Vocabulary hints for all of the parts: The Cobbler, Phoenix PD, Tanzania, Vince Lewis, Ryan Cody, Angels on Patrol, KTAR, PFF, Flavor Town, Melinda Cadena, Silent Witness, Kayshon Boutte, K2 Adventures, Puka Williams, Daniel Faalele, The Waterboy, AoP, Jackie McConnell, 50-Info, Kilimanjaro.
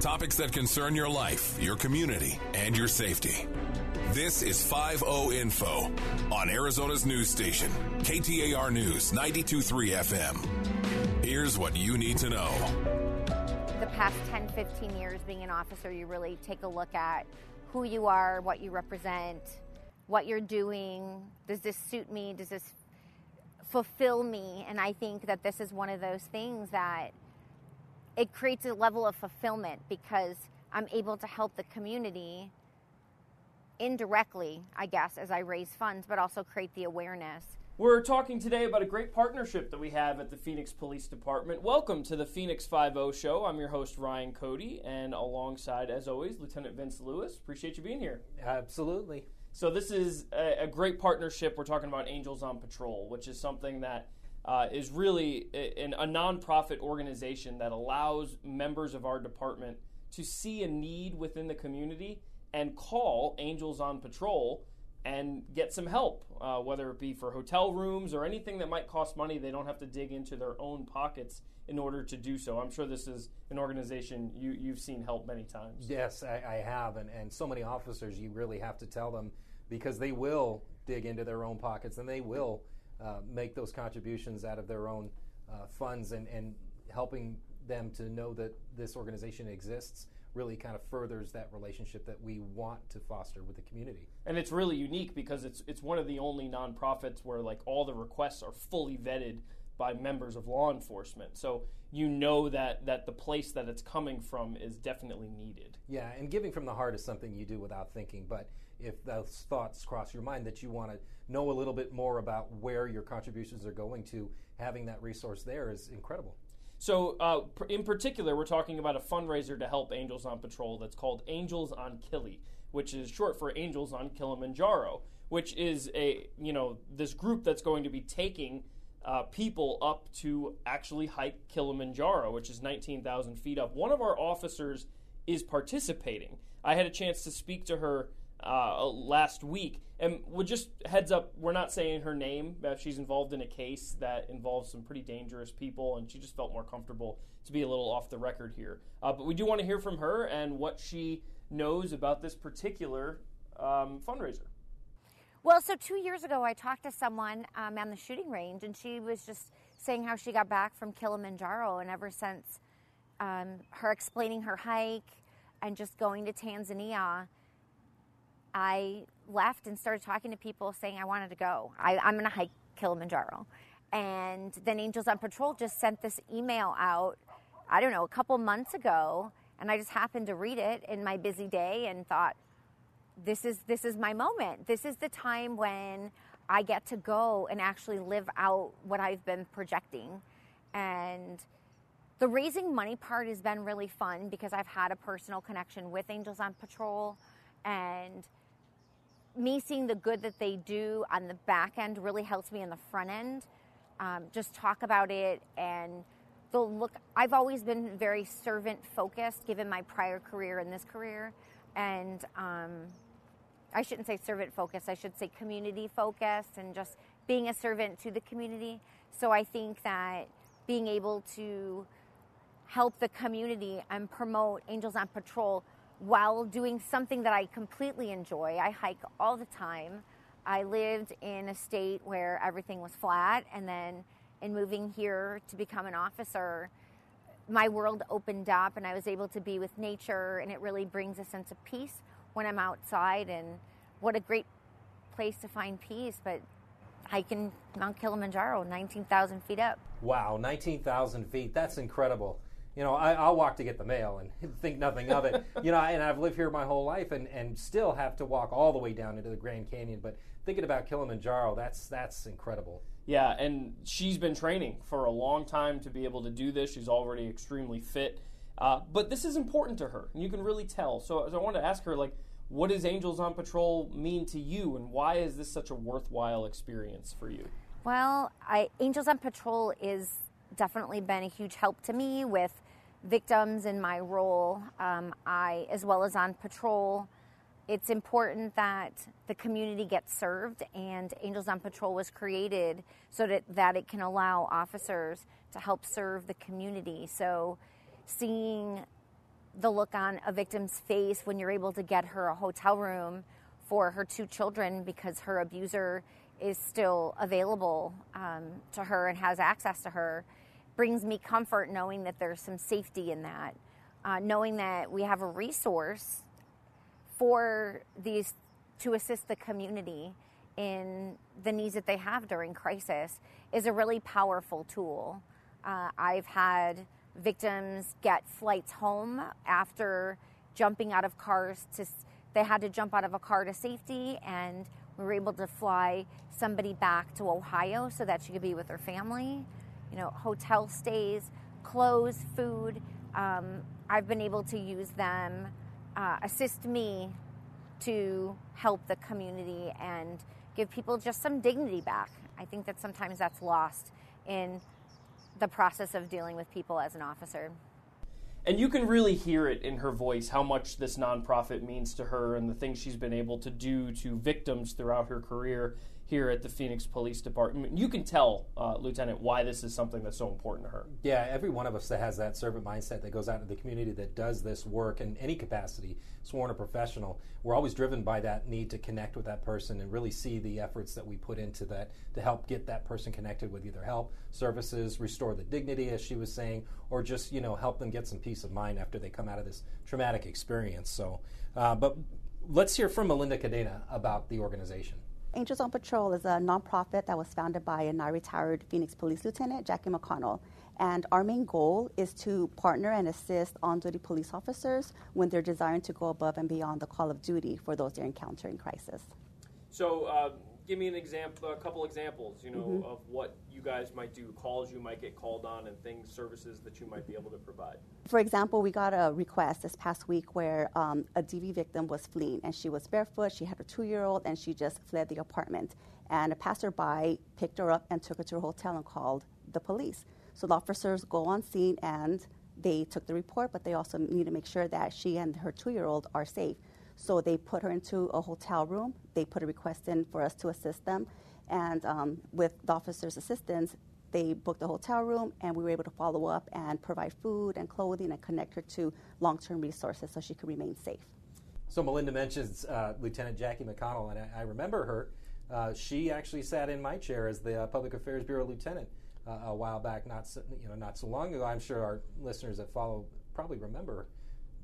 Topics that concern your life, your community, and your safety. This is 5-0 Info on Arizona's news station, KTAR News 92.3 FM. Here's what you need to know. The past 10, 15 years being an officer, you really take a look at who you are, what you represent, what you're doing. Does this suit me? Does this fulfill me? And I think that this is one of those things that it creates a level of fulfillment because I'm able to help the community indirectly, I guess, as I raise funds, but also create the awareness. We're talking today about a great partnership that we have at the Phoenix Police Department. Welcome to the Phoenix 5-0 Show. I'm your host, Ryan Cody, and alongside, as always, Lieutenant Vince Lewis. Appreciate you being here. Absolutely. So this is a great partnership. We're talking about Angels on Patrol, which is something that is really a nonprofit organization that allows members of our department to see a need within the community and call Angels on Patrol and get some help, whether it be for hotel rooms or anything that might cost money. They don't have to dig into their own pockets in order to do so. I'm sure this is an organization you've seen help many times. Yes, I have, and so many officers, you really have to tell them, because they will dig into their own pockets and they will make those contributions out of their own funds, and helping them to know that this organization exists really kind of furthers that relationship that we want to foster with the community. And it's really unique because it's one of the only nonprofits where like all the requests are fully vetted by members of law enforcement. So you know that the place that it's coming from is definitely needed. Yeah, and giving from the heart is something you do without thinking, but if those thoughts cross your mind that you want to know a little bit more about where your contributions are going to, having that resource there is incredible. So, in particular, we're talking about a fundraiser to help Angels on Patrol that's called Angels on Kili, which is short for Angels on Kilimanjaro, which is this group that's going to be taking people up to actually hike Kilimanjaro, which is 19,000 feet up. One of our officers is participating. I had a chance to speak to her last week, and we'll just heads up, we're not saying her name. She's involved in a case that involves some pretty dangerous people, and she just felt more comfortable to be a little off the record here. But we do want to hear from her and what she knows about this particular fundraiser. Well, so 2 years ago, I talked to someone on the shooting range, and she was just saying how she got back from Kilimanjaro, and ever since her explaining her hike and just going to Tanzania, I left and started talking to people saying I wanted to go. I'm going to hike Kilimanjaro. And then Angels on Patrol just sent this email out, I don't know, a couple months ago, and I just happened to read it in my busy day and thought, this is my moment. This is the time when I get to go and actually live out what I've been projecting. And the raising money part has been really fun because I've had a personal connection with Angels on Patrol, and me seeing the good that they do on the back end really helps me in the front end. Just talk about it and the look. I've always been very servant focused given my prior career and this career. And I shouldn't say servant focused, I should say community focused, and just being a servant to the community. So I think that being able to help the community and promote Angels on Patrol while doing something that I completely enjoy. I hike all the time. I lived in a state where everything was flat, and then in moving here to become an officer, my world opened up and I was able to be with nature, and it really brings a sense of peace when I'm outside, and what a great place to find peace, but hiking Mount Kilimanjaro, 19,000 feet up. Wow, 19,000 feet, that's incredible. You know, I'll walk to get the mail and think nothing of it. You know, and I've lived here my whole life and still have to walk all the way down into the Grand Canyon. But thinking about Kilimanjaro, that's incredible. Yeah, and she's been training for a long time to be able to do this. She's already extremely fit. But this is important to her, and you can really tell. So I wanted to ask her, like, what does Angels on Patrol mean to you, and why is this such a worthwhile experience for you? Well, Angels on Patrol is definitely been a huge help to me with victims in my role, as well as on patrol. It's important that the community gets served, and Angels on Patrol was created so that it can allow officers to help serve the community. So seeing the look on a victim's face when you're able to get her a hotel room for her two children because her abuser is still available to her and has access to her, brings me comfort knowing that there's some safety in that, knowing that we have a resource for these to assist the community in the needs that they have during crisis is a really powerful tool. I've had victims get flights home after jumping out of cars. They had to jump out of a car to safety, and we were able to fly somebody back to Ohio so that she could be with her family. You know, hotel stays, clothes, food. I've been able to use them, assist me to help the community and give people just some dignity back. I think that sometimes that's lost in the process of dealing with people as an officer. And you can really hear it in her voice how much this nonprofit means to her and the things she's been able to do to victims throughout her career here at the Phoenix Police Department. You can tell, Lieutenant, why this is something that's so important to her. Yeah, every one of us that has that servant mindset that goes out into the community that does this work in any capacity, sworn or professional, we're always driven by that need to connect with that person and really see the efforts that we put into that to help get that person connected with either help, services, restore the dignity, as she was saying, or just, you know, help them get some peace of mind after they come out of this traumatic experience. So, but let's hear from Melinda Cadena about the organization. Angels on Patrol is a nonprofit that was founded by a now retired Phoenix Police Lieutenant, Jackie McConnell. And our main goal is to partner and assist on-duty police officers when they're desiring to go above and beyond the call of duty for those they're encountering crisis. So give me an example, a couple examples, you know, of what you guys might do, calls you might get called on and things, services that you might be able to provide. For example, we got a request this past week where a DV victim was fleeing and she was barefoot, she had her 2-year-old, and she just fled the apartment. And a passerby picked her up and took her to her hotel and called the police. So the officers go on scene and they took the report, but they also need to make sure that she and her 2-year-old are safe. So they put her into a hotel room. They put a request in for us to assist them. And with the officer's assistance, they booked the hotel room, and we were able to follow up and provide food and clothing and connect her to long-term resources so she could remain safe. So Melinda mentions Lieutenant Jackie McConnell, and I remember her. She actually sat in my chair as the Public Affairs Bureau Lieutenant a while back, not so long ago. I'm sure our listeners that follow probably remember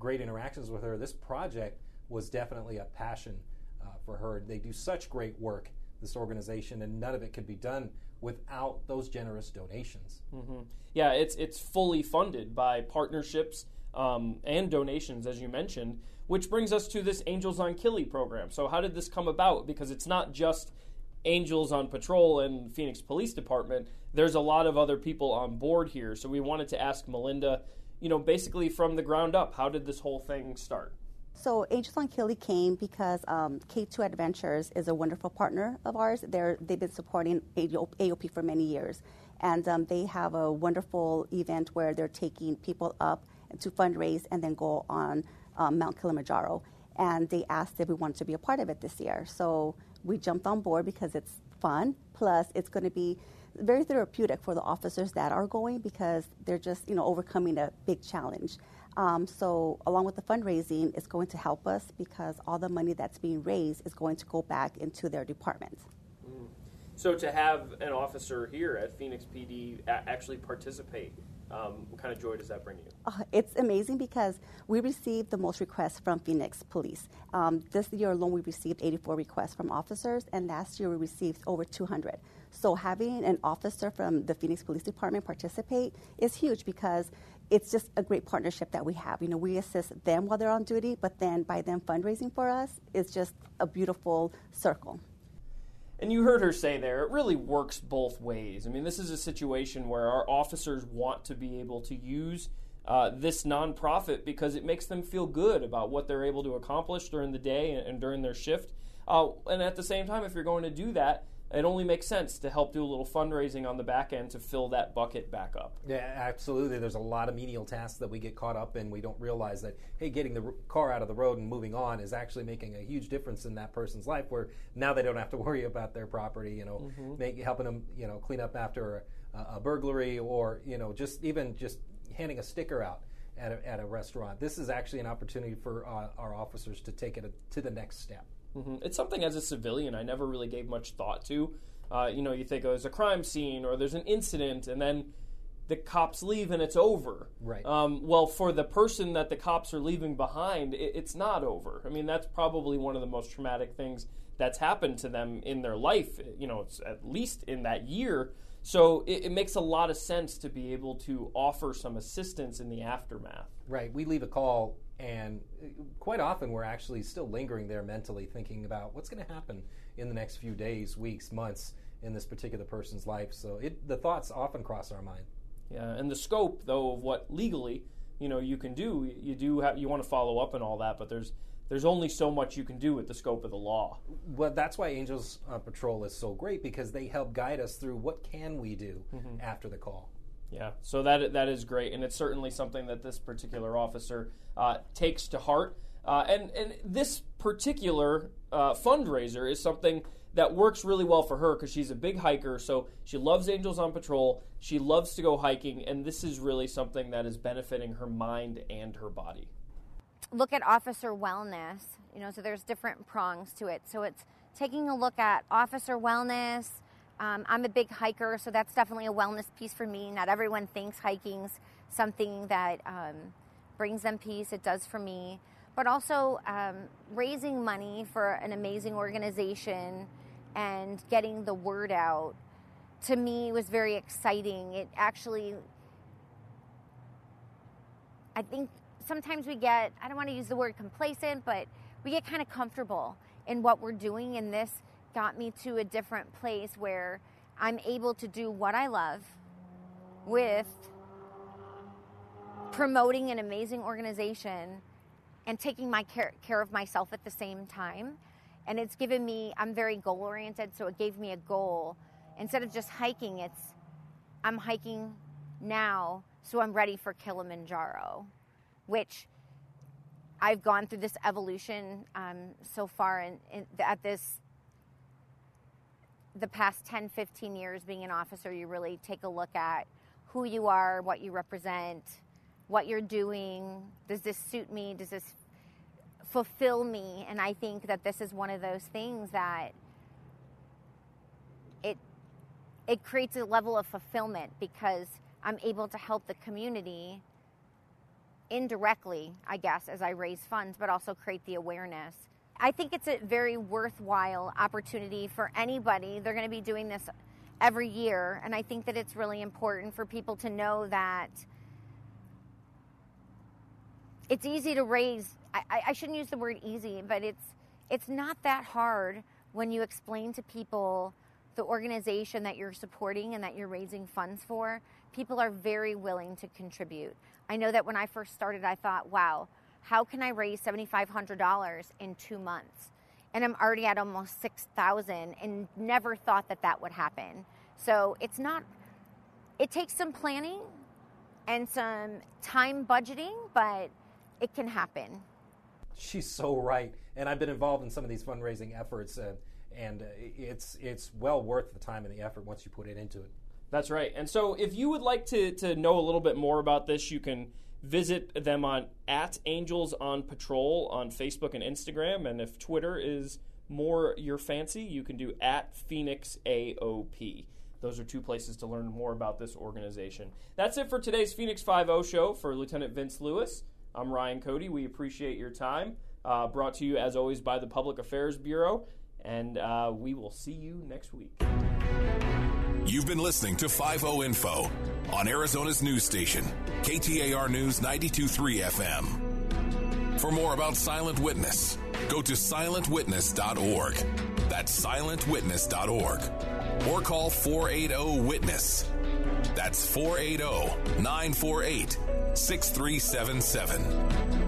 great interactions with her. This project was definitely a passion for her. They do such great work, this organization, and none of it could be done without those generous donations. Mm-hmm. Yeah, it's fully funded by partnerships and donations, as you mentioned, which brings us to this Angels on Kili program. So how did this come about? Because it's not just Angels on Patrol and Phoenix Police Department. There's a lot of other people on board here. So we wanted to ask Melinda, you know, basically from the ground up, how did this whole thing start? So Angels on Kili came because K2 Adventures is a wonderful partner of ours. They've been supporting AOP for many years. And they have a wonderful event where they're taking people up to fundraise and then go on Mount Kilimanjaro. And they asked if we wanted to be a part of it this year. So we jumped on board because it's fun. Plus, it's going to be very therapeutic for the officers that are going because they're just, you know, overcoming a big challenge. So along with the fundraising, it's going to help us because all the money that's being raised is going to go back into their department. Mm. So to have an officer here at Phoenix PD actually participate, what kind of joy does that bring you? It's amazing because we received the most requests from Phoenix Police. This year alone, we received 84 requests from officers, and last year we received over 200. So having an officer from the Phoenix Police Department participate is huge because it's just a great partnership that we have. You know, we assist them while they're on duty, but then by them fundraising for us, it's just a beautiful circle. And you heard her say there, it really works both ways. I mean, this is a situation where our officers want to be able to use this nonprofit because it makes them feel good about what they're able to accomplish during the day and during their shift. And at the same time, if you're going to do that, it only makes sense to help do a little fundraising on the back end to fill that bucket back up. Yeah, absolutely. There's a lot of menial tasks that we get caught up in. We don't realize that, hey, getting the car out of the road and moving on is actually making a huge difference in that person's life where now they don't have to worry about their property, you know, helping them, you know, clean up after a burglary or, you know, just handing a sticker out. at a restaurant. This is actually an opportunity for our officers to take it to the next step. Mm-hmm. It's something as a civilian I never really gave much thought to. You think, oh, there's a crime scene or there's an incident, and then the cops leave and it's over. Right. Well, for the person that the cops are leaving behind, it's not over. I mean, that's probably one of the most traumatic things that's happened to them in their life, it's at least in that year. So it makes a lot of sense to be able to offer some assistance in the aftermath. Right. We leave a call, and quite often we're actually still lingering there mentally, thinking about what's going to happen in the next few days, weeks, months in this particular person's life. So the thoughts often cross our mind. Yeah, and the scope, though, of what legally, you can do. You want to follow up and all that, but there's only so much you can do with the scope of the law. Well, that's why Angels on Patrol is so great, because they help guide us through what can we do mm-hmm. after the call. Yeah, so that is great, and it's certainly something that this particular officer takes to heart. And this particular fundraiser is something that works really well for her, because she's a big hiker, so she loves Angels on Patrol, she loves to go hiking, and this is really something that is benefiting her mind and her body. Look at officer wellness, so there's different prongs to it. So it's taking a look at officer wellness. I'm a big hiker, so that's definitely a wellness piece for me. Not everyone thinks hiking's something that brings them peace. It does for me. But also raising money for an amazing organization and getting the word out, to me, was very exciting. It actually, I think sometimes we get, I don't want to use the word complacent, but we get kind of comfortable in what we're doing, and this got me to a different place where I'm able to do what I love with promoting an amazing organization and taking my care of myself at the same time. And it's given me, I'm very goal-oriented, so it gave me a goal. Instead of just hiking, I'm hiking now, so I'm ready for Kilimanjaro, which I've gone through this evolution so far the past 10, 15 years being an officer. You really take a look at who you are, what you represent, what you're doing. Does this suit me? Does this fulfill me? And I think that this is one of those things that it creates a level of fulfillment, because I'm able to help the community indirectly, I guess, as I raise funds, but also create the awareness. I think it's a very worthwhile opportunity for anybody. They're going to be doing this every year, and I think that it's really important for people to know that it's easy to raise, I shouldn't use the word easy, but it's not that hard when you explain to people the organization that you're supporting and that you're raising funds for. People are very willing to contribute. I know that when I first started, I thought, wow, how can I raise $7,500 in 2 months? And I'm already at almost $6,000, and never thought that would happen. So it takes some planning and some time budgeting, but it can happen. She's so right. And I've been involved in some of these fundraising efforts, and it's well worth the time and the effort once you put it into it. That's right. And so if you would like to know a little bit more about this, you can visit them on @AngelsOnPatrol on Facebook and Instagram. And if Twitter is more your fancy, you can do @PhoenixAOP. Those are two places to learn more about this organization. That's it for today's Phoenix 5-0 show. For Lieutenant Vince Lewis, I'm Ryan Cody. We appreciate your time. Brought to you, as always, by the Public Affairs Bureau. And we will see you next week. You've been listening to 5-0 Info on Arizona's news station, KTAR News 92.3 FM. For more about Silent Witness, go to silentwitness.org. That's silentwitness.org. Or call 480-WITNESS. That's 480-948-6377.